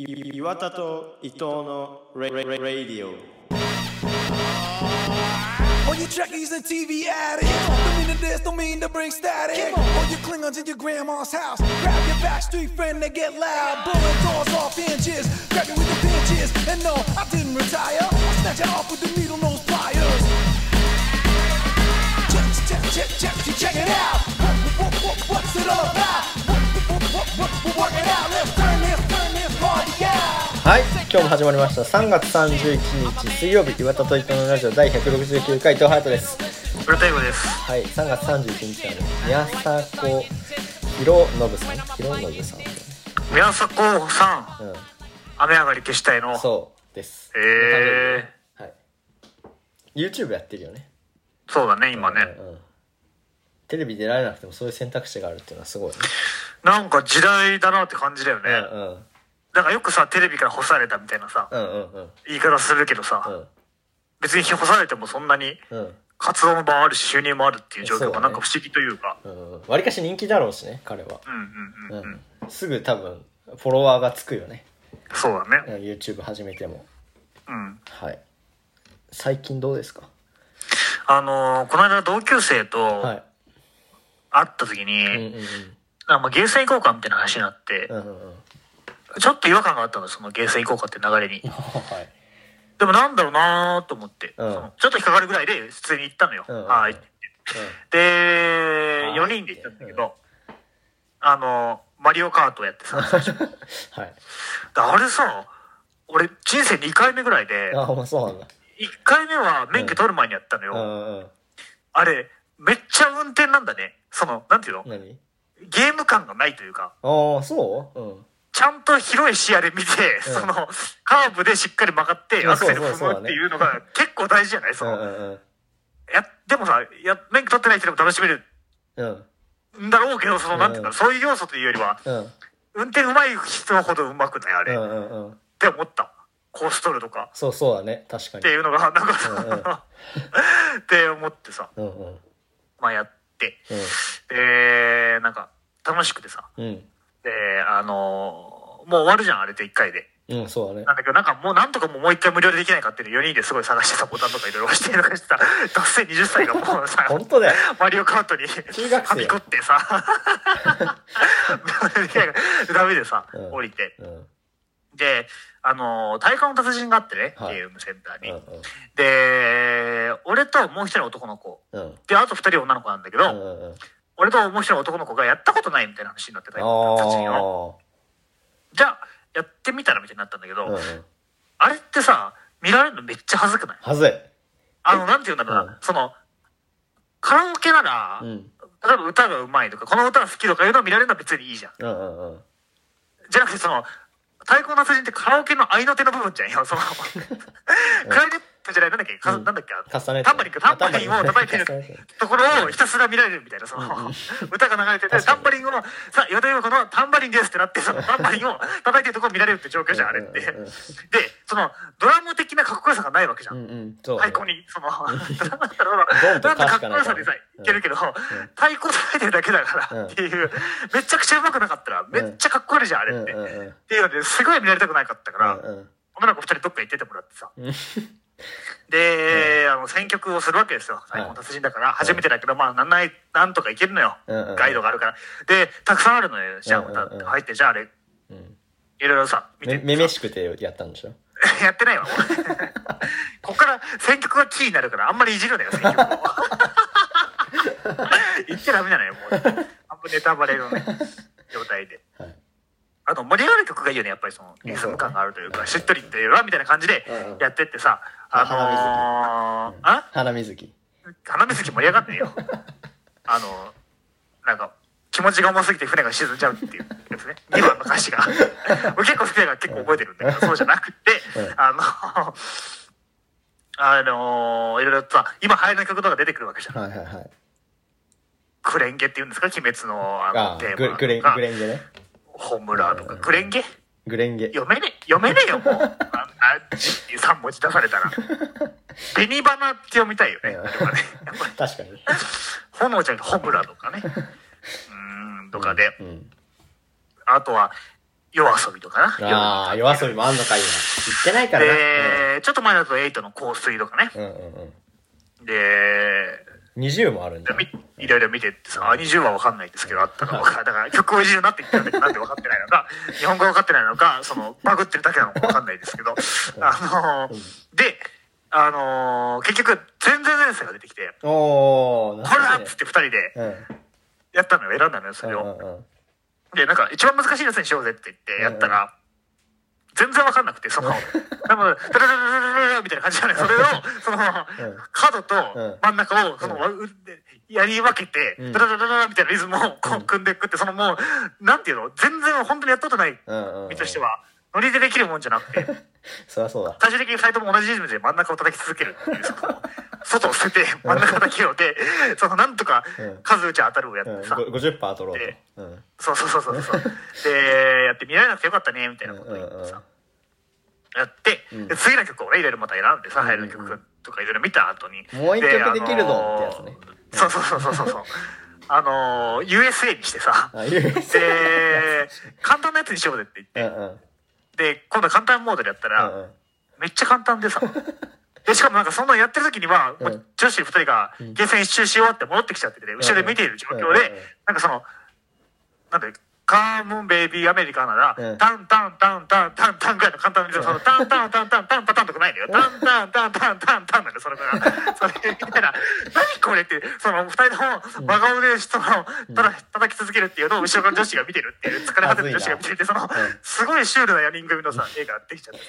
岩田と伊藤のレディオ。All you trackies and TV addicts don't mean to this, don't mean to bring static. All you Klingons in your grandma's house, grab your backstreet friend and get loud, blowing doors off inches, grabbing with the pinches. And no, I didn't retire. I snatch it off with the needle nose pliers. Check it out. What's it all about? We're working out. Let's turn this.はい、今日も始まりました。3月31日水曜日、岩田と伊藤のラジオ第169回、伊藤ハヤトです。古田英吾です。はい、3月31日は宮迫博信さん宮迫さん、雨上がり消したいのそうです。はい、YouTube やってるよね。そうだね、今ね、テレビ出られなくてもそういう選択肢があるっていうのはすごい、ね、なんか時代だなって感じだよね。なんかよくさ、テレビから干されたみたいなさ、言い方するけどさ、別に干されてもそんなに活動の場あるし収入もあるっていう状況がなんか不思議というか、わりかし人気だろうしね、彼は。すぐ多分フォロワーがつくよね。そうだね、 YouTube 始めても。はい、最近どうですか？この間同級生と会った時に、ゲーセン行こうかみたいな話になって、ちょっと違和感があったの、そのゲーセン行こうかって流れに。でもなんだろうなと思って、ちょっと引っかかるぐらいで普通に行ったのよ。はいってで、4人で行ったんだけど、マリオカートをやってさ、最初。あれさ、俺人生2回目ぐらいで、1回目は免許取る前にやったのよ。あれ、めっちゃ運転なんだね。その、なんていうの？ゲーム感がないというか。ああ、そう？ちゃんと広い視野で見て、そのカーブでしっかり曲がってアクセル踏むっていうのが結構大事じゃない？そのでもさ、免許取ってない人でも楽しめるんだろうけど、そのなんていうんだろう、そういう要素というよりは、運転上手い人ほど上手くないあれ、って思った。コース取るとか、そうだね、確かにっていうのがなんかさ、って思ってさ、まあやって、でなんか楽しくてさ。でもう終わるじゃんあれって1回で、そうだね、なんだけどなんかもうなんとかもう1回無料でできないかっていうの4人ですごい探してた、ボタンとかいろいろ押してとかしてたどっせ20歳がもうさ本当だよ、マリオカートにはみこってさダメでさ、降りて、で体幹の達人があってね、ゲームセンターに、で俺ともう一人男の子、であと2人女の子なんだけど、俺ともう一人の男の子がやったことないみたいな話になってたよ。じゃあやってみたらみたいになったんだけど、あれってさ、見られるのめっちゃ恥ずくない？恥ずい。なんていうんだろうな、そのカラオケなら、例えば歌がうまいとかこの歌が好きとかいうのを見られるのは別にいいじゃん。じゃなくて、その太鼓の達人ってカラオケの合いの手の部分じゃんよ。そのクラリネットじゃない、なんだっけ、なんだっけ、タンバリンを叩いてるところをひたすら見られるみたいな、その歌が流れてて、タンバリンをさ、岩田洋子のタンバリンですってなって、そのタンバリンを叩いてるところを見られるって状況じゃんあれって。で、そのドラム的なかっこよさがないわけじゃん、太鼓に。そのドラムってかっこよさでさ、いけるけど、太鼓叩いてるだけだからっていう、めちゃくちゃうまくなかったらめっちゃかっこいいじゃんあれってっていうので、すごい見られたくなかったから、女の子2人どっか行っててもらってさで、選曲をするわけですよ。最高の達人だから、初めてだけど、まあなんとかいけるのよ、ガイドがあるから。でたくさんあるのよ。じゃあまた入って、じゃああれいろいろさ見て、めめしくてやったんでしょ？やってないわこっから選曲がキーになるから、あんまりいじるなよ選曲を言っちゃダメなのよ、もう半分ネタバレのね状態で。あと盛り上がる曲がいいよね、やっぱり。そのリズム感があるというか、しっとりっていうわみたいな感じでやってってさ、花水木盛り上がってねよなんか気持ちが重すぎて船が沈んじゃうっていうやつね、2番の歌詞が結構好きだから結構覚えてるんだけど、そうじゃなくていろいろさ、今流行りの曲とか出てくるわけじゃん。クレンゲって言うんですか、鬼滅のテーマとかクレンゲね、ホムラとか、グレンゲ読めねえよもう3文字出されたら紅花って読みたいよね確かに炎じゃなくてホムラとかねとかで、あとは夜遊びとかな。ああ、夜遊びもあんのかいな。行ってないからな。で、ちょっと前だと8の香水とかね。うんうんうん。で、20もあるんだ。いろいろ見てってさ、20は分かんないんですけど、あったかだから曲をいじるなって言ってなんで分かってないのか、日本語分かってないのか、そのバグってるだけなのか分かんないですけど、で、結局全然前世が出てきて、おー、ほらっつって2人でやったのよ、選んだのよ、それを。で、なんか一番難しいやつにしようぜって言ってやったら、全然分かんなくて、その、多分、タララララララみたいな感じじゃない。それを、その、角と真ん中を、その、やり分けて、タラララララみたいなリズムをこう組んでいくって、そのもう、なんていうの、全然本当にやったことない身としては、ノリでできるもんじゃなくて、最終的に2人とも同じリズムで真ん中を叩き続けるっていう、その、外を捨てて真ん中叩きようで、その、なんとか数打ち当たるをやってさ。50% 当たろうと。そうそうそうそう。で、やって見られなくてよかったね、みたいなことを言ってさ。やって、で次の曲をね、いろいろまた選んでさ、流行る曲とかいろいろ見た後に、もう一曲できるぞってやつね。そうそうそうそうそう。USA にしてさ、で簡単なやつにしようぜって言って、で今度簡単モードでやったら、めっちゃ簡単でさ、でしかもなんかそんなやってる時には、女子2人がゲーセン一周し終わって戻ってきちゃってて、後ろで見ている状況で、なんかそのなんだ。カーモンベイビーアメリカなら、タンタンタンタンタンタンぐらいの簡単なリズム、そのタンタンタンタンタンタンタンとかないんだよ。タンタンタンタンタンタンなんだよ、それから。それみたいな、何これって、その、二人とも真顔で人の、叩き続けるっていうのを後ろから女子が見てるっていう、疲れ果てた女子が見てて、その、すごいシュールな4人組のさ、映画ができちゃってさ。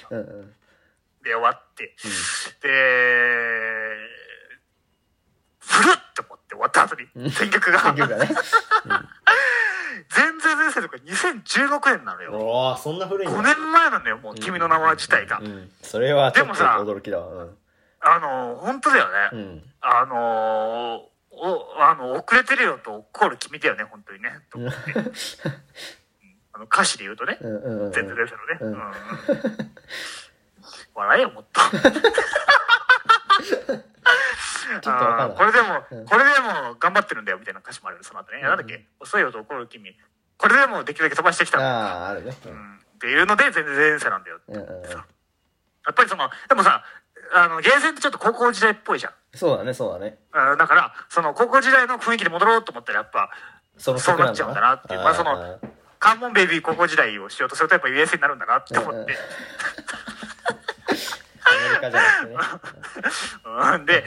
で、終わって。で、ふるって思って終わった後に、選曲が。全然前世とか2016年なのよ。おー、そんな古いんだ。5年前なんだよ、もう君の名は自体が、それはちょっと驚きだわ。でもさ、本当だよね、遅れてるよとコール君だよね、本当にねと思って歌詞で言うとね、全然前世のね、笑えよもっと。これでも頑張ってるんだよみたいな歌詞もあるよ、その後ね。なんだっけ、遅いよと怒る君、これでもできるだけ飛ばしてきたっていうので、全然前世なんだよって言ってさ。やっぱりその、でもさ、ゲーセンってちょっと高校時代っぽいじゃん。そうだね、そうだね。だから、その高校時代の雰囲気に戻ろうと思ったら、やっぱ、そうなっちゃうんだなっていう。まあその、カンモンベイビー高校時代をしようとすると、やっぱ USA になるんだなって思って。で、出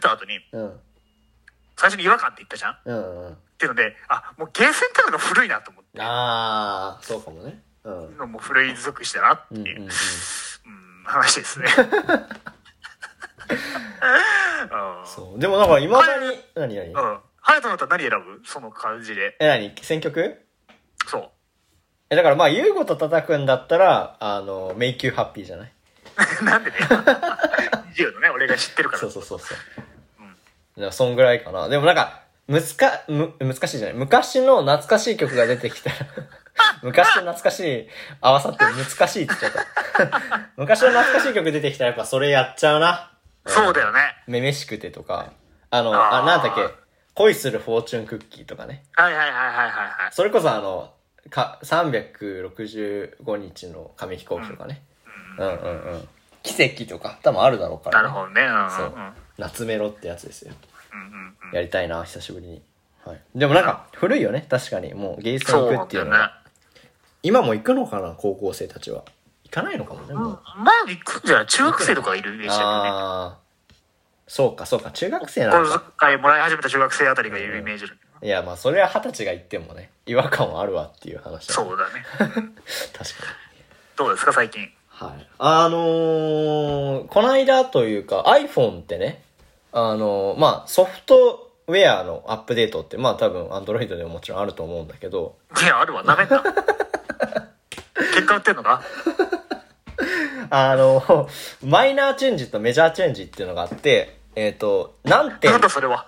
た後に、最初に違和感って言ったじゃん、っていうので、あ、もうゲーセンってのが古いなと思って。ああ、そうかもね。もう古い属くしたなっていう、話ですね。そう、でもなんかいまだに何ハヤトだったら何選ぶ、その感じで。何選曲。そうだからまあ、ユーゴと叩くんだったら、メイキューハッピーじゃない。なんでね。ユーゴのね、俺が知ってるから。そうそうそうそう。じゃあ、そんぐらいかな。でもなんか、難しいじゃない。昔の懐かしい曲が出てきたら、昔と懐かしい合わさって難しいって言っちゃった。昔の懐かしい曲出てきたらやっぱそれやっちゃうな。そうだよね。めめしくてとか、なんだっけ、恋するフォーチュンクッキーとかね。はい。それこそ365日の紙飛行機とかね、奇跡とか多分あるだろうから、ね、なるほどね、そう、夏メロってやつですよ、やりたいな久しぶりに、はい、でもなんか古いよね、確かに。もうゲーセン行くっていうのは、今も行くのかな、高校生たちは。行かないのかもね、もう。まあ行くんじゃない、中学生とかいるイメージだよね。ああ、そうかそうか、中学生なんだ。お小遣いもらい始めた中学生あたりがいるイメージだけど、いや、まあそれは20歳が言ってもね、違和感はあるわっていう話だ。そうだね。確かに。どうですか最近。はい。この間というか iPhone ってね、まあソフトウェアのアップデートって、まあ多分 Android でももちろんあると思うんだけど。いや、あるわ、ダメだ。結果売ってんのか。マイナーチェンジとメジャーチェンジっていうのがあって、何点。なんだそれは。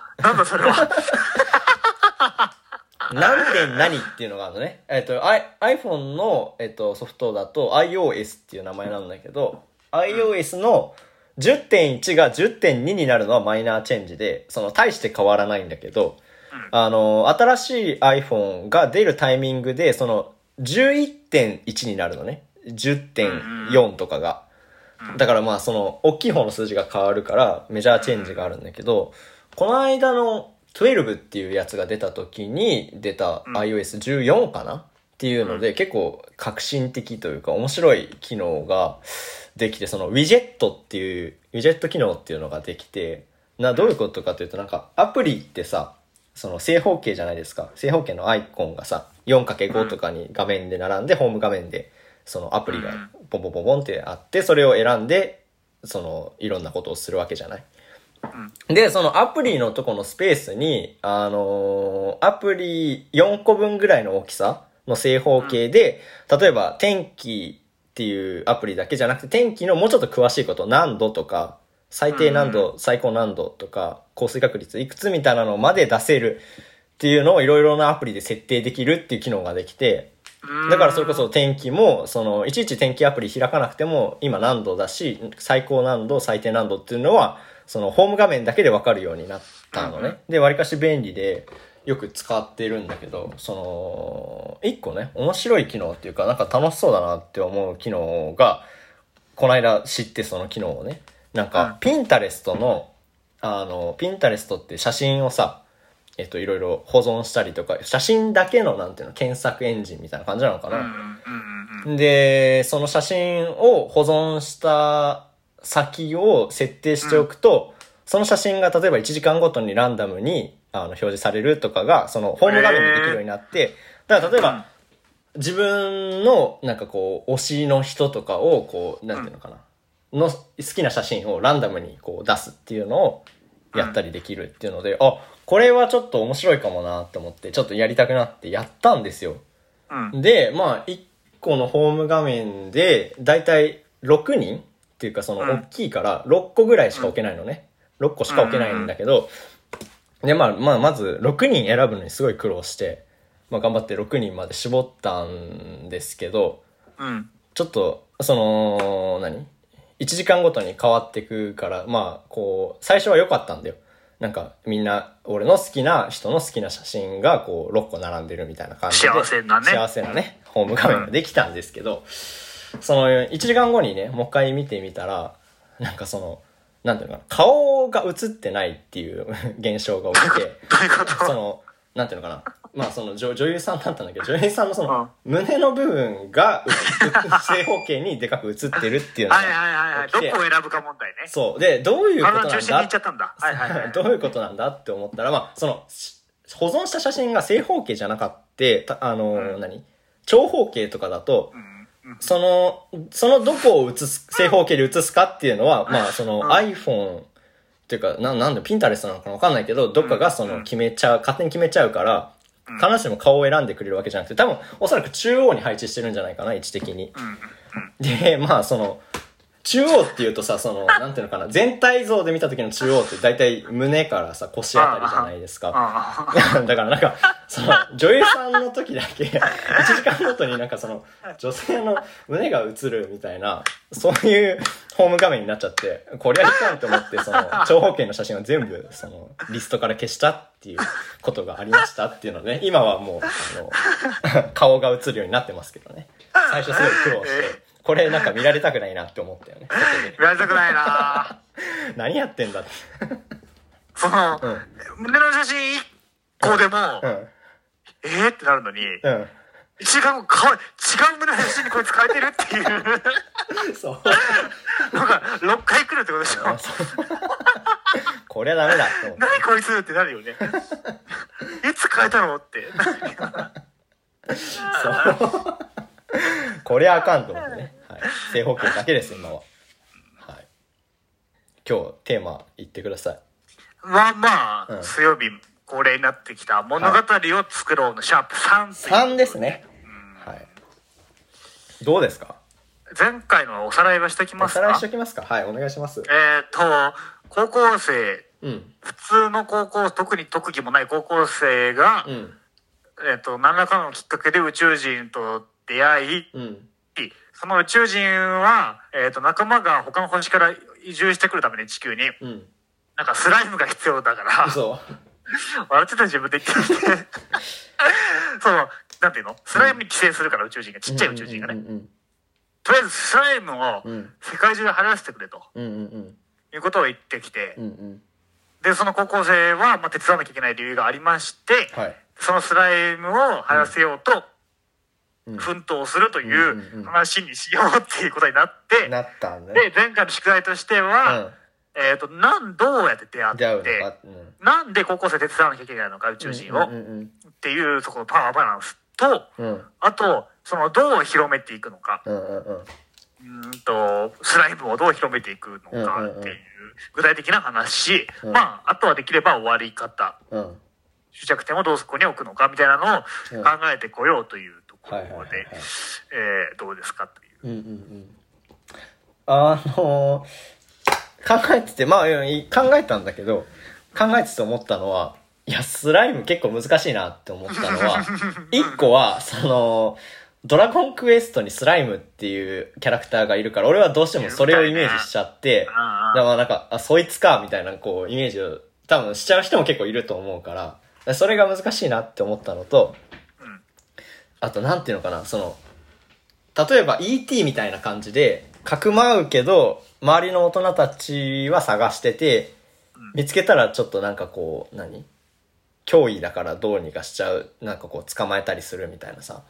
何点何っていうのがあるのね。iPhone の、ソフトだと iOS っていう名前なんだけど、iOS の 10.1 が 10.2 になるのはマイナーチェンジで、その大して変わらないんだけど、新しい iPhone が出るタイミングで、その11.1 になるのね。10.4 とかが。だからまあその大きい方の数字が変わるからメジャーチェンジがあるんだけど、この間の12っていうやつが出た時に出た iOS14 かなっていうので、結構革新的というか面白い機能ができて、そのウィジェットっていうウィジェット機能っていうのができて、どういうことかというと、なんかアプリってさ、その正方形じゃないですか。正方形のアイコンがさ 4×5 とかに画面で並んで、ホーム画面でそのアプリがボンボンボンボンってあって、それを選んでそのいろんなことをするわけじゃない。でそのアプリのとこのスペースにアプリ4個分ぐらいの大きさの正方形で、例えば天気っていうアプリだけじゃなくて、天気のもうちょっと詳しいこと、何度とか最低何度、最高何度とか降水確率いくつみたいなのまで出せるっていうのをいろいろなアプリで設定できるっていう機能ができて、だからそれこそ天気もそのいちいち天気アプリ開かなくても今何度だし、最高何度最低何度っていうのはそのホーム画面だけで分かるようになったのね。でわりかし便利でよく使ってるんだけど、その一個ね面白い機能っていうか、なんか楽しそうだなって思う機能がこの間知って、その機能をね、なんかピンタレストのピンタレストって写真をさいろいろ保存したりとか、写真だけのなんていうの検索エンジンみたいな感じなのかな。でその写真を保存した先を設定しておくと、その写真が例えば1時間ごとにランダムに表示されるとかがそのホーム画面でできるようになって、だから例えば自分のなんかこう推しの人とかをこうなんていうのかなの好きな写真をランダムにこう出すっていうのをやったりできるっていうので、あ、これはちょっと面白いかもなと思ってちょっとやりたくなってやったんですよ。でまあ1個のホーム画面でだいたい6人っていうか、その大きいから6個ぐらいしか置けないのね。6個しか置けないんだけど、でまあまず6人選ぶのにすごい苦労して、まあ、頑張って6人まで絞ったんですけど、ちょっとその1時間ごとに変わってくから、まあ、こう、最初は良かったんだよ。なんか、みんな、俺の好きな人の好きな写真が、こう、6個並んでるみたいな感じで。幸せなね、ホーム画面ができたんですけど、その、1時間後にね、もう一回見てみたら、なんかその、なんていうのかな、顔が映ってないっていう現象が起きて、その、なんていうのかな、まあその女優さんだったんだけど、女優さんのその胸の部分が正方形にでかく映ってるっていうのが起きて、どこを選ぶか問題ね。そうで、どういうことなんだ、中心に行っちゃったんだ、どういうことなんだって思ったら、まあその保存した写真が正方形じゃなかった長方形とかだと、そのどこを正方形で写すかっていうのは、まあその iPhone っていうかなんでピンタレストなのかわかんないけど、どっかがその勝手に決めちゃうから、必ずしも顔を選んでくれるわけじゃなくて、多分おそらく中央に配置してるんじゃないかな、位置的に。でまあその中央っていうとさ、そのなんていうのかな、全体像で見た時の中央って大体胸からさ腰あたりじゃないですか。だからなんかその女優さんの時だけ1時間ごとになんかその女性の胸が映るみたいな、そういうホーム画面になっちゃって、これはいかんと思って、その長方形の写真を全部そのリストから消したっていうことがありましたっていうので、ね、今はもう顔が映るようになってますけどね。最初すごい苦労して、これなんか見られたくないなって思ったよね。見られたくないな何やってんだってその、胸の写真1個でも、ってなるのに、違う胸の写真にこいつ変えてるっていうそうなんか6回来るってことでしょこれはダメだって何こいつってなるよねいつ変えたのってそうこれはあかんと思ってね、正方形だけです今は。今日テーマ言ってください。水曜日恒例になってきた物語を作ろうのシャープ3ですね。どうですか、前回のおさらいはしておきますか。おさらいしておきますか。はい、お願いします。高校生、普通の高校、特に特技もない高校生が、何らかのきっかけで宇宙人と出会い、その宇宙人は、仲間が他の星から移住してくるために地球に、なんかスライムが必要だから笑ってた自分で言ってそうなんていうの、スライムに寄生するから、宇宙人が、ちっちゃい宇宙人がね、うんうんうんうん、とりあえずスライムを世界中で晴らしてくれと、うんうんうん、いうことを言ってきて、うんうん、でその高校生は、まあ、手伝わなきゃいけない理由がありまして、はい、そのスライムを晴らせようと、うん奮闘するという話にしようっていうことになって、うんうんうん、なったね、で前回の宿題としては、うん、どうやって出会って、うん、なんで高校生手伝わなきゃいけないのか宇宙人を、うんうんうん、っていうそこのパワーバランスと、うん、あとそのどう広めていくのか、うんうんうん、スライムをどう広めていくのかっていう具体的な話、うん、まああとはできれば終わり方、うん、終着点をどうそこに置くのかみたいなのを考えてこようという。はいはいはいはい、どうですかという、うんうんうん、考えてて、まあ考えたんだけど、考えてて思ったのは、いやスライム結構難しいなって思ったのは1個はそのドラゴンクエストにスライムっていうキャラクターがいるから、俺はどうしてもそれをイメージしちゃって、だからなんかあそいつかみたいなこうイメージを多分しちゃう人も結構いると思うから、それが難しいなって思ったのと、あとなんていうのかな、その例えば E.T. みたいな感じでかくまうけど周りの大人たちは探してて見つけたらちょっとなんかこう何脅威だからどうにかしちゃう、なんかこう捕まえたりするみたいなさ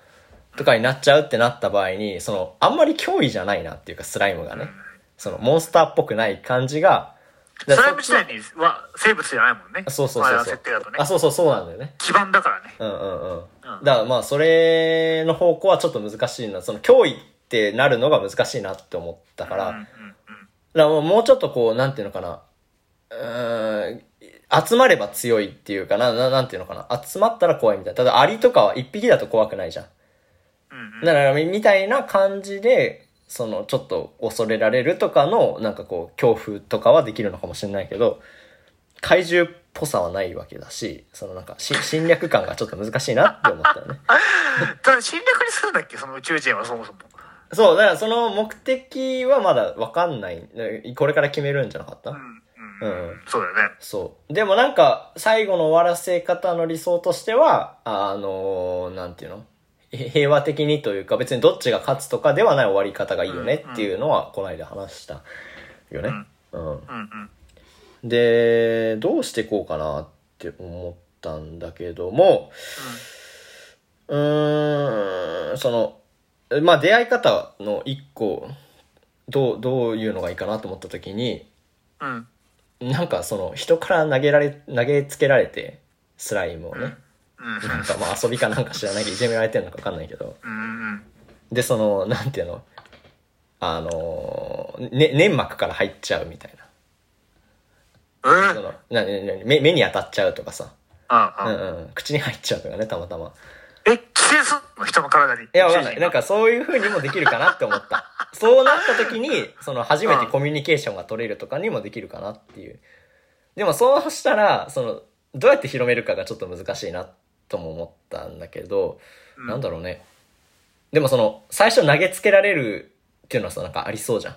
とかになっちゃうってなった場合に、そのあんまり脅威じゃないなっていうか、スライムがねそのモンスターっぽくない感じが、スライム自体には生物じゃないもんね。そうそうそうそう、まあ、設定だとね。あ、そうそうそうなんだよね。基盤だからね。うんうんうん。うん、だからまあそれの方向はちょっと難しいな。その脅威ってなるのが難しいなって思ったから。うんうんうん、だからもうちょっとこうなんていうのかな。集まれば強いっていうかな、なんていうのかな。集まったら怖いみたいな。ただアリとかは一匹だと怖くないじゃん。うんうん、だからみたいな感じで。そのちょっと恐れられるとかのなんかこう恐怖とかはできるのかもしれないけど、怪獣っぽさはないわけだし、そのなんか侵略感がちょっと難しいなって思ったよね。ただ侵略にするんだっけ、その宇宙人はそもそも。そうだからその目的はまだ分かんない、これから決めるんじゃなかった？うん、うんうん、そうだよね。そうでもなんか最後の終わらせ方の理想としてはなんていうの？平和的にというか、別にどっちが勝つとかではない終わり方がいいよねっていうのはこの間話したよね、うんうんうん、でどうしてこうかなって思ったんだけども、うん、そのまあ出会い方の一個どういうのがいいかなと思った時に、うん、なんかその人から投げつけられてスライムをね、うんなんかまあ遊びかなんか知らないけどいじめられてるのか分かんないけど、でそのなんていうのね、粘膜から入っちゃうみたいな、その目に当たっちゃうとかさ、うんうん、口に入っちゃうとかね、たまたま寄生するの人の体に、いや分かんない、なんかそういう風にもできるかなって思った。そうなった時にその初めてコミュニケーションが取れるとかにもできるかなっていう。でもそうしたらそのどうやって広めるかがちょっと難しいなとも思ったんだけど、うん、なんだろうね。でもその最初投げつけられるっていうのはさ、なんかありそうじゃん。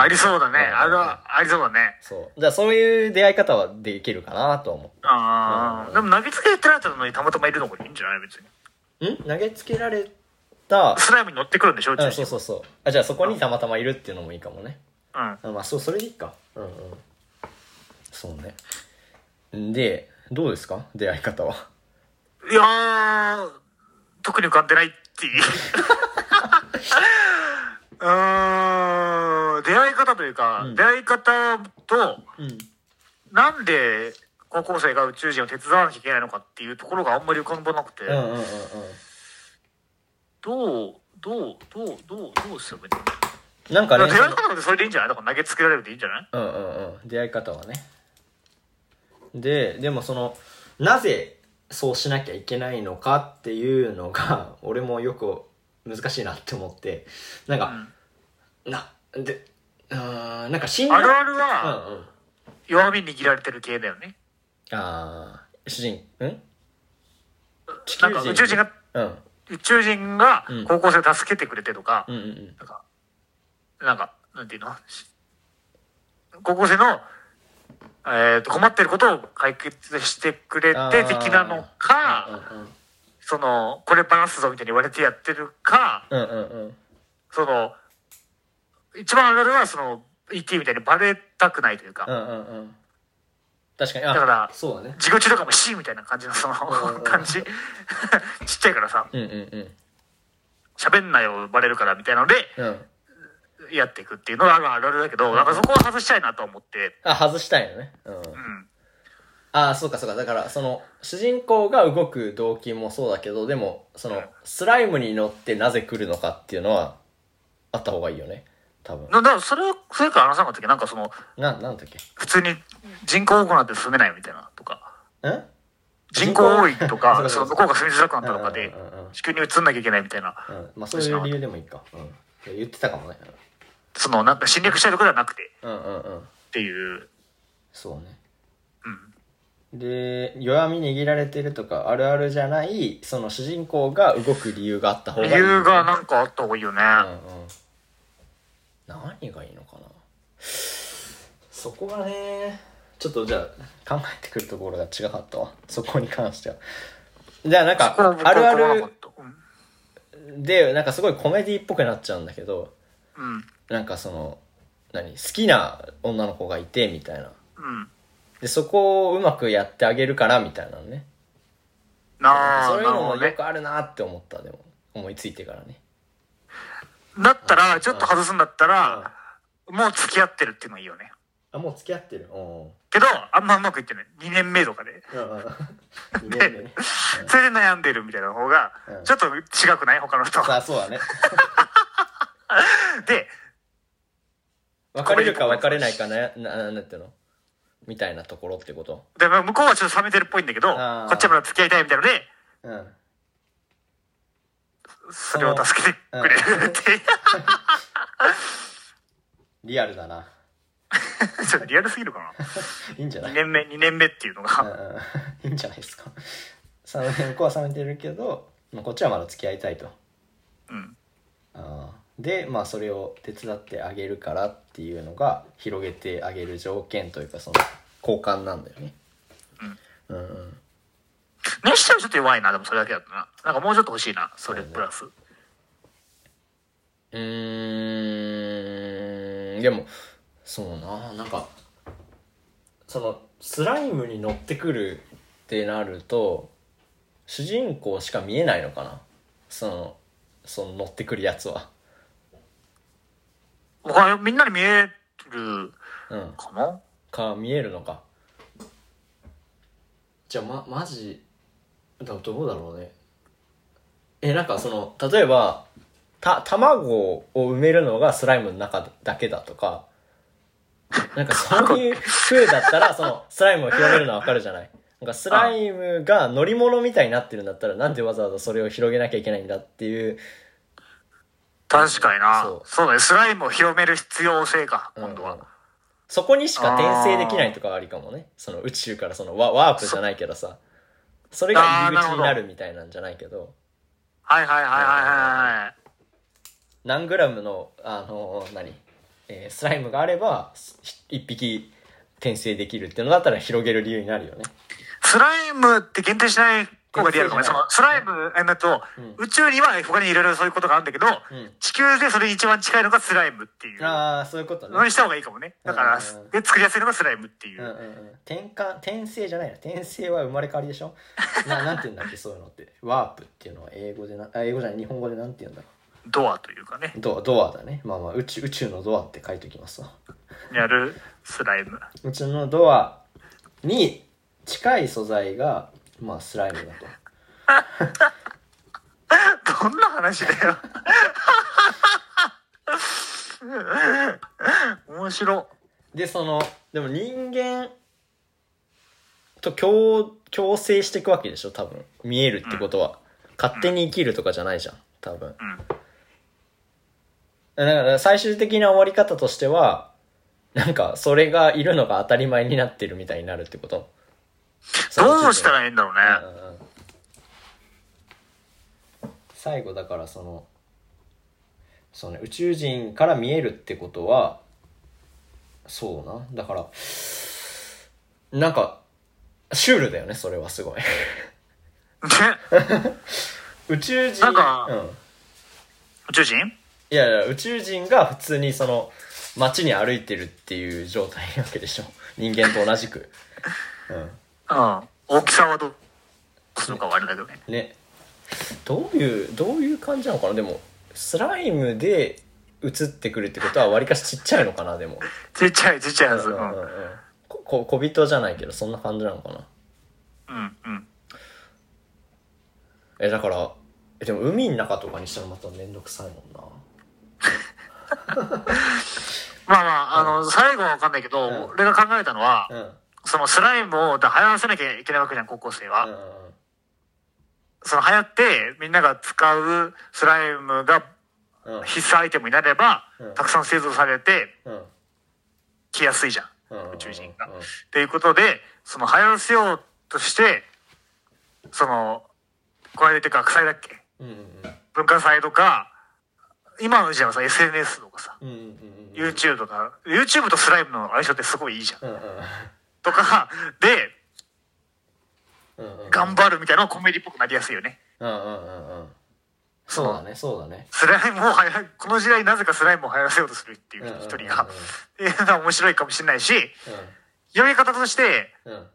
ありそうだね。あれはありそうだね。そう。じゃあそういう出会い方はできるかなと思った。ああ、うん。でも投げつけられたのにたまたまいるのがいいんじゃない別に。ん？投げつけられた。スライムに乗ってくるんでしょ。うん、そうそうそう。あ、じゃあそこにたまたまいるっていうのもいいかもね。うん。まあそう、それでいいか。うんうん。そうね。で、どうですか出会い方は。いやー特に浮かんでないっていう出会い方というか、うん、出会い方と、うん、なんで高校生が宇宙人を手伝わなきゃいけないのかっていうところがあんまり浮かんばなくて、うんうんうんうん、どうすればいいの？なんかね、出会い方ってそれでいいんじゃない？だから投げつけられるでいいんじゃない？うんうんうん、出会い方はね。でもそのなぜそうしなきゃいけないのかっていうのが俺もよく難しいなって思って、なんか、うん、なんかあるあるは、うんうん、弱み握られてる系だよね。ああ主人地球人なんか宇宙人が高校生を助けてくれてとか、うんうんうん、なんかなんていうの、高校生の困ってることを解決してくれて的なのか、そのこれ話すぞみたいに言われてやってるか、うんうんうん、その一番上がるのはその ET みたいにバレたくないというか、うんうんうん、確かに、あ、だからそうだね、地口とかも C みたいな感じのその感じ、うんうんうん、ちっちゃいからさ、うんうんうん、喋んないよバレるからみたいなので、うん、やっていくっていうのはあるあるだけど、うん、なんかそこは外したいなと思って、あ、外したいよね、うん、うん、ああ、そうかそうか、だからその主人公が動く動機もそうだけど、でもそのスライムに乗ってなぜ来るのかっていうのはあった方がいいよね、多分。だからそれをそれから話さなかったっけ、なんかそのなんだっけ、普通に人口多くなって住めないみたいなとか、ん？人口多いとかその向こうが住みづらくなったとかで地球に移んなきゃいけないみたいな、まあそういう理由でもいいか、うん、言ってたかもね、そのなんか侵略したいとかではなくて、うんうんうん、っていう、そうね、うん、で弱み握られてるとかあるあるじゃない、その主人公が動く理由があった方がいい、ね、理由がなんかあった方がいいよね、うんうん、何がいいのかな、そこがね、ちょっとじゃあ考えてくるところが違かったわ、そこに関しては。じゃあなんかあるあるでなんかすごいコメディっぽくなっちゃうんだけど、うん、なんかその何好きな女の子がいてみたいな、うん、でそこをうまくやってあげるからみたいなのね、なそういうのもよくあるなって思った、でも思いついてからね。だったらちょっと外すんだったら、もう付き合ってるっていうのがいいよね。あ、もう付き合ってる。けどあんまうまくいってない。2年目とかで。2年目ね。それで悩んでるみたいな方がちょっと違くない？他の人は。あ、そうだね。で、別れるか別れないかね、なんていうのみたいなところってこと。でも向こうはちょっと冷めてるっぽいんだけど、こっちはまだ付き合いたいみたいなので。うん。それを助けてくれるって、うん、リアルだなちょっとリアルすぎるかないいんじゃない、2年目っていうのが、うん、いいんじゃないですか。向こうは冷めてるけど、まあ、こっちはまだ付き合いたいと、うん、あで、まあ、それを手伝ってあげるからっていうのが広げてあげる条件というか、その交換なんだよね、うん、うん、熱しちゃうちょっと弱いな、でもそれだけだったな。なんかもうちょっと欲しいな、それプラス。でもそうな、なんかそのスライムに乗ってくるってなると主人公しか見えないのかな。その乗ってくるやつは。みんなに見えるかな？うん、見えるのか。じゃあマジどうだろうね。なんかその例えば卵を埋めるのがスライムの中だけだとか、なんかそういう風だったらそのスライムを広げるのは分かるじゃない。なんかスライムが乗り物みたいになってるんだったら、なんでわざわざそれを広げなきゃいけないんだっていう。確かにな。そうだね、スライムを広める必要性か、今度は、うんうん、そこにしか転生できないとかありかもね。その宇宙からそのワープじゃないけどさ、それが入り口になるみたいなんじゃないけど。はいはいはいはいはい。何グラムのスライムがあれば一匹転生できるっていうのだったら広げる理由になるよね。スライムって限定しない方がリアルかもね。そのスライムだと、うん、宇宙には他にいろいろそういうことがあるんだけど、うん、地球でそれに一番近いのがスライムっていう。ああ、そういうことね。それにした方がいいかもね。だから、で作りやすいのがスライムっていう。うんうんうん、転生じゃないな。転生は生まれ変わりでしょ。なんて言うんだっけ、そういうのって。ワープっていうのは英語じゃない、日本語でなんて言うんだろう。ドアというかね。ドアだね。まあまあ宇宙のドアって書いておきますわ。やるスライム。宇宙のドアに近い素材が。まあスライムだとどんな話だよ面白で、でも人間と共生していくわけでしょ、多分見えるってことは、うん、勝手に生きるとかじゃないじゃん、多分、うん、だから最終的な終わり方としてはなんかそれがいるのが当たり前になってるみたいになるってこと。どうしたらいいんだろうね、うんうん、最後だからその宇宙人から見えるってことはそうな、だからなんかシュールだよね、それはすごい宇宙人なんか、うん、宇宙人いやいや、宇宙人が普通にその街に歩いてるっていう状態なわけでしょ、人間と同じく。うん、ああ、大きさはどうするかはあれだけど ね。どういう感じなのかな。でもスライムで映ってくるってことはわりかしちっちゃいのかな。でもちっちゃいはず、うんうんうん、小人じゃないけどそんな感じなのかな。うんうん。だからでも海の中とかにしたらまためんどくさいもんな。まあまあ、うん、最後は分かんないけど、うん、俺が考えたのは、うん、そのスライムを流行らせなきゃいけないわけじゃん、高校生は、うん、その流行ってみんなが使うスライムが必須アイテムになれば、うん、たくさん製造されて、うん、来やすいじゃん、うん、宇宙人が、うんうん、っていうことでその流行らせようとしてそのこれで学祭だっけ、うんうん、文化祭とか今の時代はさ SNS とかさ、うんうんうん、YouTube とか YouTube とスライムの相性ってすごいいいじゃん、うんうん、とかで、うんうん、頑張るみたいなのがコメディっぽくなりやすいよね、うんうんうんうん、そうだねそうだね。スライムをこの時代なぜかスライムを流行らせようとするっていう一人が、うんうん、っていうのは面白いかもしれないし、うん、読み方として、うん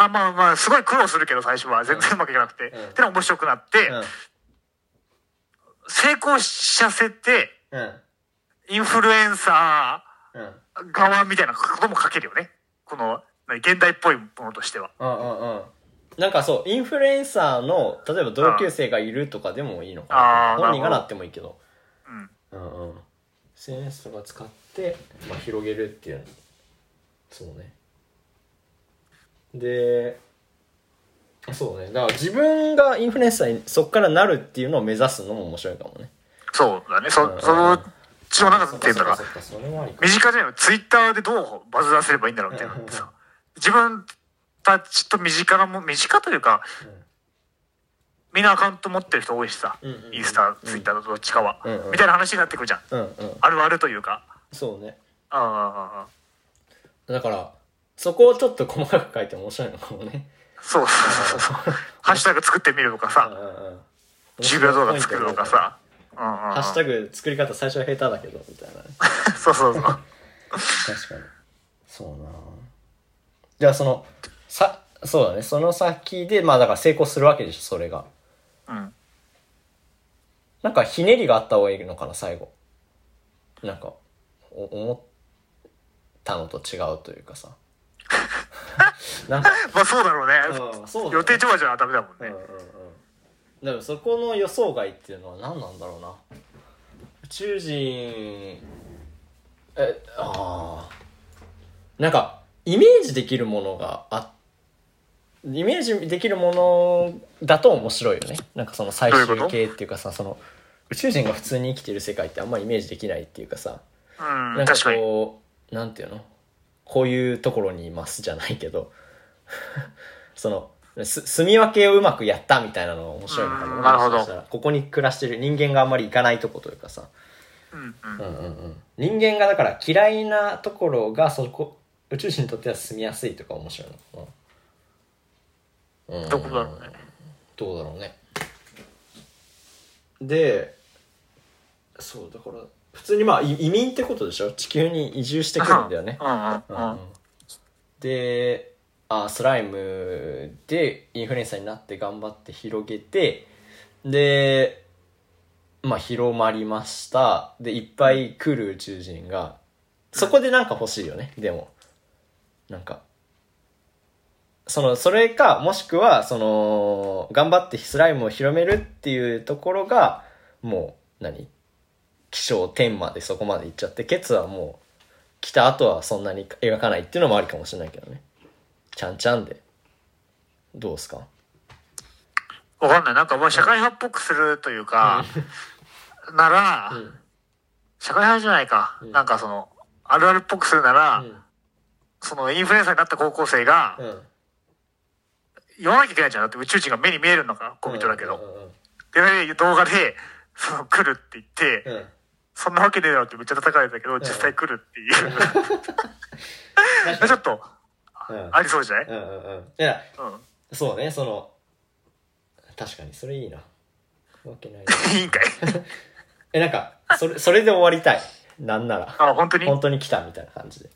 あまあまあすごい苦労するけど最初は全然うまくいかなくて、うん、ってのは面白くなって、うん、成功させて、うん、インフルエンサー側みたいなことも書けるよね、この現代っぽいものとしては、うんうんうん、なんかそうインフルエンサーの例えば同級生がいるとかでもいいのかな、うん、本人がなってもいいけど、うんうんうん、SNS とか使って、まあ、広げるっていうのそうねでそうね、だから自分がインフルエンサーにそっからなるっていうのを目指すのも面白いかもね。そうだね、そのうちもなんかっていうか身近じゃない、ツイッターでどうバズらせればいいんだろうみたいなってさ自分たちと身近というか、うん、みんなアカウント持ってる人多いしさ、うんうんうん、インスタツイッターのどっちかは、うんうん、みたいな話になってくるじゃん、うんうん、あるあるというかそうねだからそこをちょっと細かく書いて面白いのかもね。そうハッシュタグ作ってみるとかさ、10秒動画作るとかさ、うんうんうん、ハッシュタグ作り方最初は下手だけどみたいな、ね、そう確かにそうな。じゃあそうだね、その先でまあだから成功するわけでしょそれが、うん、なんかひねりがあった方がいいのかな最後、なんか思ったのと違うというかさなんかまあそうだろうね、そうだね予定調和じゃダメだもんね、うんうんうん、でもそこの予想外っていうのは何なんだろうな。宇宙人なんかイメージできるものだと面白いよね。なんかその最終形っていうかさ、その宇宙人が普通に生きてる世界ってあんまイメージできないっていうかさ、うん、なんかこうなんていうの、こういうところにいますじゃないけどその住み分けをうまくやったみたいなのが面白いのかな。なるほど。ここに暮らしてる人間があんまり行かないとこというかさ、うんうんうんうん、人間がだから嫌いなところがそこ宇宙人にとっては住みやすいとか面白いのかな、うん、どうだろうねでそうだから普通にまあ移民ってことでしょ、地球に移住してくるんだよね、うんうんうん、でスライムでインフルエンサーになって頑張って広げてでまあ広まりましたでいっぱい来る宇宙人がそこでなんか欲しいよね、うん、でもなんかそれかもしくはその頑張ってスライムを広めるっていうところがもう何起承転までそこまで行っちゃってケツはもう来た後はそんなに描かないっていうのもありかもしれないけどね。ちゃんちゃんでどうすかわかんない。なんかもう社会派っぽくするというか、うん、なら、うん、社会派じゃないか、うん、なんかそのあるあるっぽくするなら、うん、そのインフルエンサーになった高校生が、うん、言わなきゃいけないじゃん。だって宇宙人が目に見えるのか小人だけど、うんうんうん、で動画でその来るって言って、うんそんなわけねえだろってめっちゃ叩かれたけど、うん、実際来るっていう、うん、ちょっと、うん、ありそうじゃない？うんうんうん、いや、うん、そうね、その確かにそれいいな。わけないいいんかいえ、なんかそれで終わりたい。なんならあ、本当に本当に来たみたいな感じで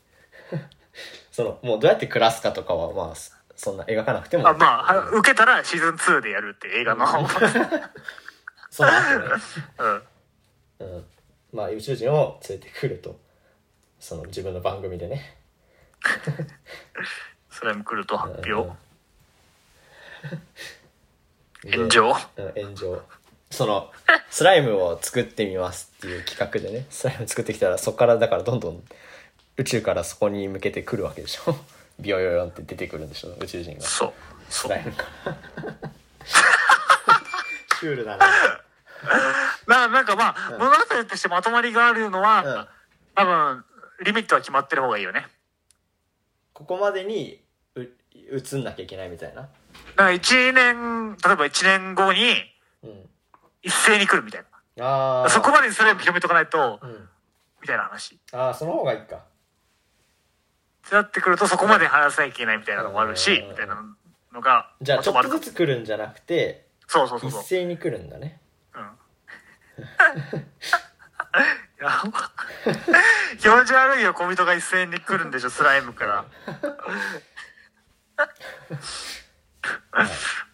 そのもうどうやって暮らすかとかはまあそんな描かなくても、あ、まあ受けたらシーズン2でやるって映画のそうなんですね、うん、うん、まあ宇宙人を連れてくると、その自分の番組でねそれも来ると発表、炎上、炎上、そのスライムを作ってみますっていう企画でね、スライム作ってきたらそこからだからどんどん宇宙からそこに向けて来るわけでしょ。ビヨヨヨンって出てくるんでしょ、宇宙人が。そうそう、スライムからシュールだなまあなんかまあ、うん、物語としてまとまりがあるのは、うん、多分リミットは決まってる方がいいよね。ここまでに映んなきゃいけないみたいな。だから1年、例えば1年後に一斉に来るみたいな、うん、あ、そこまでにそれを広めとかないと、うん、みたいな話。ああ、その方がいいかってなってくると、そこまで話さなきゃいけないみたいなのもあるし、うん、みたいなのが。じゃあちょっとずつ来るんじゃなくて、そうそうそうそう、一斉に来るんだね。うんやば気持ち悪いよ、小人が一斉に来るんでしょ、スライムから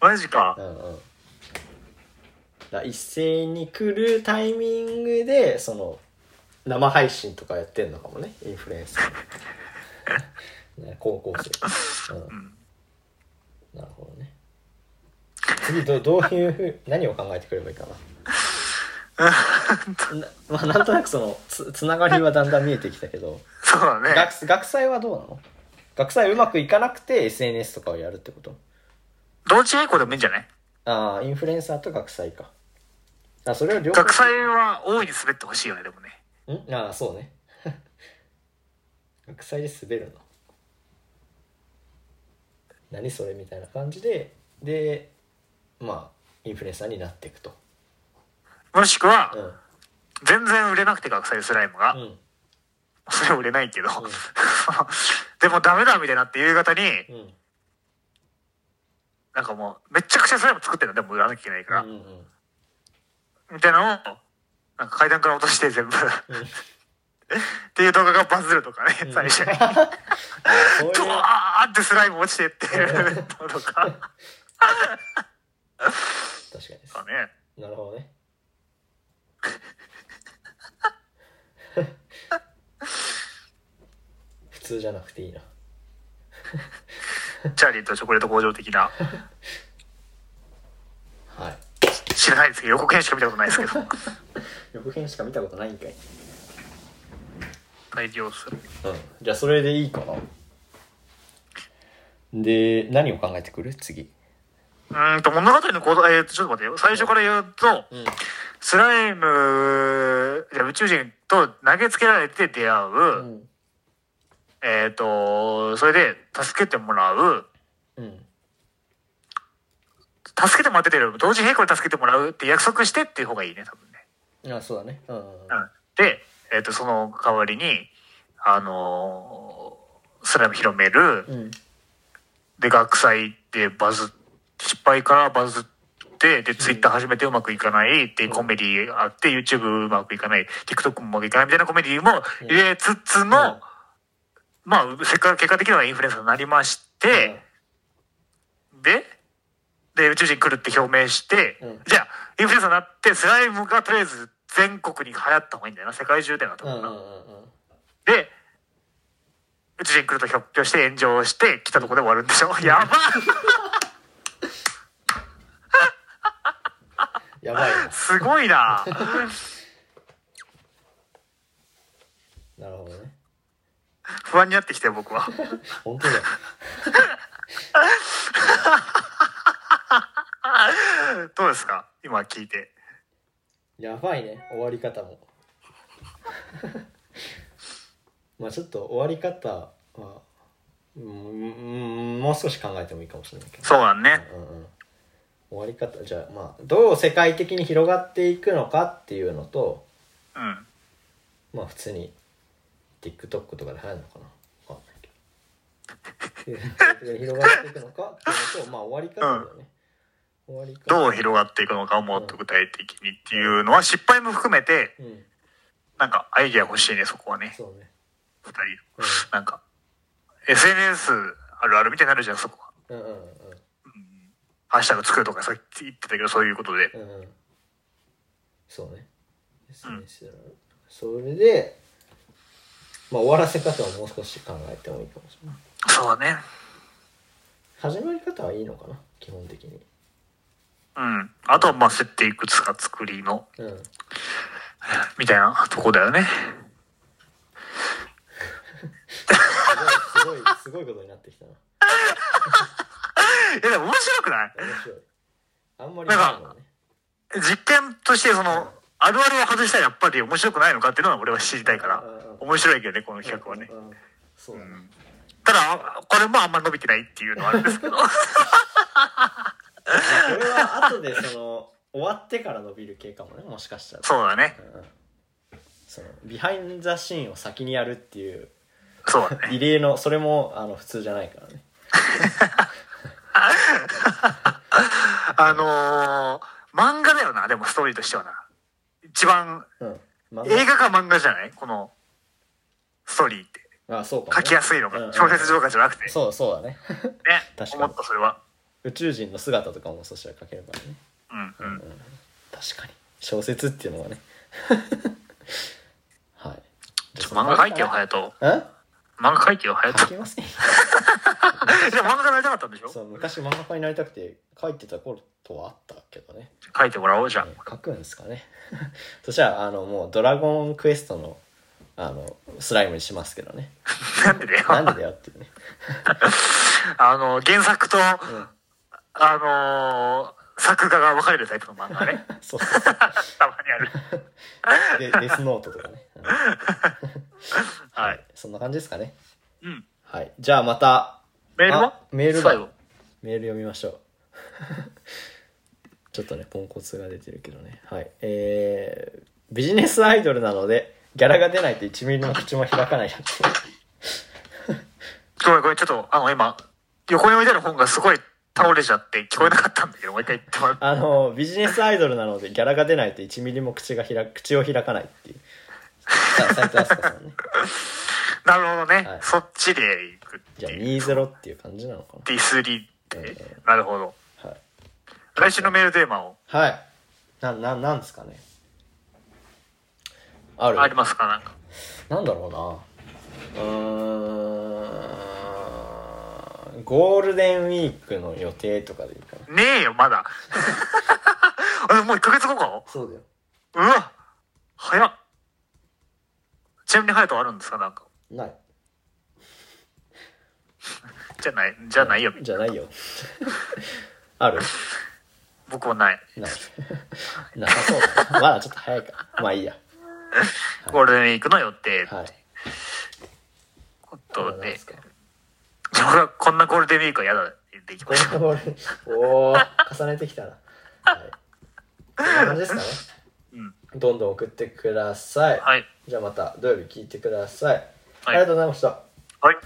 マジか、うんうん、だ一斉に来るタイミングでその生配信とかやってんのかもね、インフルエンサーね、高校生、うんうん、なるほどね。次 どういう何を考えてくればいいかなまあ、なんとなくその つながりはだんだん見えてきたけど、そうだね。 学祭はどうなの？学祭うまくいかなくて SNS とかをやるってこと？同時並行でもいいんじゃない？ああ、インフルエンサーと学祭か。あ、それは両方。学祭は大いに滑ってほしいよね、でもね。ん？ああ、そうね学祭で滑るの。何それみたいな感じで、で、まあインフルエンサーになっていくと。もしくは、うん、全然売れなくて学祭スライムが、うん、それは売れないけど、うん、でもダメだみたいになって夕方に、うん、なんかもうめちゃくちゃスライム作ってるのでも売らなきゃいけないから、うんうん、みたいなのをなんか階段から落として全部、うん、っていう動画がバズるとかね、うん、最初にドワーってスライム落ちてっていうとか確かにです、ね、なるほどね普通じゃなくていいなチャーリーとチョコレート工場的なはい、知らないですけど、予告編しか見たことないですけど予告編しか見たことないんかい。大量する、うん、じゃあそれでいいかな。で、何を考えてくる？次、物語の行動、ちょっと待ってよ、最初から言うと、うん、スライム、宇宙人と投げつけられて出会う、うん、それで助けてもらう、うん、助けてもらっててる、同時並行で助けてもらうって約束してっていう方がいいね、多分ね。あ、そうだね、うんうん、で、その代わりにスライム広める、うん、で学祭でバズ、失敗からバズってで、ツイッター始めてうまくいかないで、コメディあって YouTube うまくいかない、 TikTok もうまくいかないみたいなコメディも入れつつの、うん、まあ結果的にはインフルエンサーになりまして、うん、で宇宙人来るって表明して、うん、じゃあインフルエンサーになってスライムがとりあえず全国に流行った方がいいんだよな、世界中でなと思うな、うんうんうん、で宇宙人来るとひょっとして炎上して来たとこで終わるんでしょ、うん、やばっやばいすごいななるほどね、不安になってきて僕は本当だどうですか今聞いて。やばいね、終わり方もまあちょっと終わり方は、もう少し考えてもいいかもしれないけど。そうだね、うんうん、終わり方、じゃあまあどう世界的に広がっていくのかっていうのと、うん、まあ普通に TikTok とかで流行るのかな、わかんないけど世界的に広がっていくのかっていうのと、まあ終わり方だよね、どう広がっていくのかをもっと具体的にっていうのは失敗も含めて、うん、なんかアイデア欲しいねそこはね。そうね。2人、うん、なんか SNS あるあるみたいになるじゃんそこは。うんうんうん。ハッシュタグ作るとかさっき言ってたけどそういうことで。うんうん、そうね。SNS あるある。それで、まあ、終わらせ方をもう少し考えてもいいかもしれない。そうね。始まり方はいいのかな基本的に。うん、あとはまあ設定いくつか作りの、うん、みたいなとこだよねすごいことになってきたなでも面白くない？面白い。あんまりないのね。実験としてその、うん、あるあるを外したらやっぱり面白くないのかっていうのは俺は知りたいから、うん、面白いけどねこの企画はね、うんうん、そうだね、うん、ただこれもあんま伸びてないっていうのはあるんですけどこれは後でその終わってから伸びる系かもねもしかしたら。そうだね、うん、そのビハインドザシーンを先にやるっていう、そうだね、異例の、それも普通じゃないからね漫画だよな。でもストーリーとしてはな一番、うん、映画か漫画じゃないこのストーリーって。ああそうか、ね、書きやすいのか、うんうん、小説上かじゃなくて。そうだ ね確かに思った。それは宇宙人の姿とかもそしたら描けるからね、うんうんうん、確かに小説っていうのはねはい。じゃ漫画描いてよ隼人。漫画描いてよ隼人。描けませんじゃあ漫画家になりたかったんでしょ。そう、昔漫画家になりたくて描いてた頃とはあったけどね。描いてもらおうじゃん、描くんですかねそしたらもうドラゴンクエストのスライムにしますけどねなんでだよっていうね原作と、うん、作画が分かれるタイプの漫画ねそうたまにあるデスノートとかねはい、そんな感じですかね。うん、はい、じゃあまたメールだ。メール読みましょうちょっとねポンコツが出てるけどね。はい、ビジネスアイドルなのでギャラが出ないと1ミリの口も開かないやつこれちょっと今横に置いてある本がすごい倒れちゃって聞こえなかったんだけどもう一回言ってもらってビジネスアイドルなのでギャラが出ないと1ミリも口を開かないっていう斉藤飛鳥さんねなるほどね、はい、そっちでいくっていう。じゃあ20っていう感じなのかな。D3って、なるほど、はい、来週のメールテーマを、はい、なんですかね。ありますか。なんかなんだろうな、ゴールデンウィークの予定とかでいいかな。ねえよまだもう1ヶ月後か。そうだよ。うわ早っ。ちなみに隼人あるんですか。なんかないじゃないよじゃないよある。僕もないなさそうだまだちょっと早いかまあいいやゴールデンウィークの予定って、はい、ことでこんなゴールデンウィークは嫌だっていきました。おー重ねてきたな、はい、こんな感じですかね、うん、どんどん送ってください、はい、じゃあまた土曜日聞いてください、はい、ありがとうございました。はい。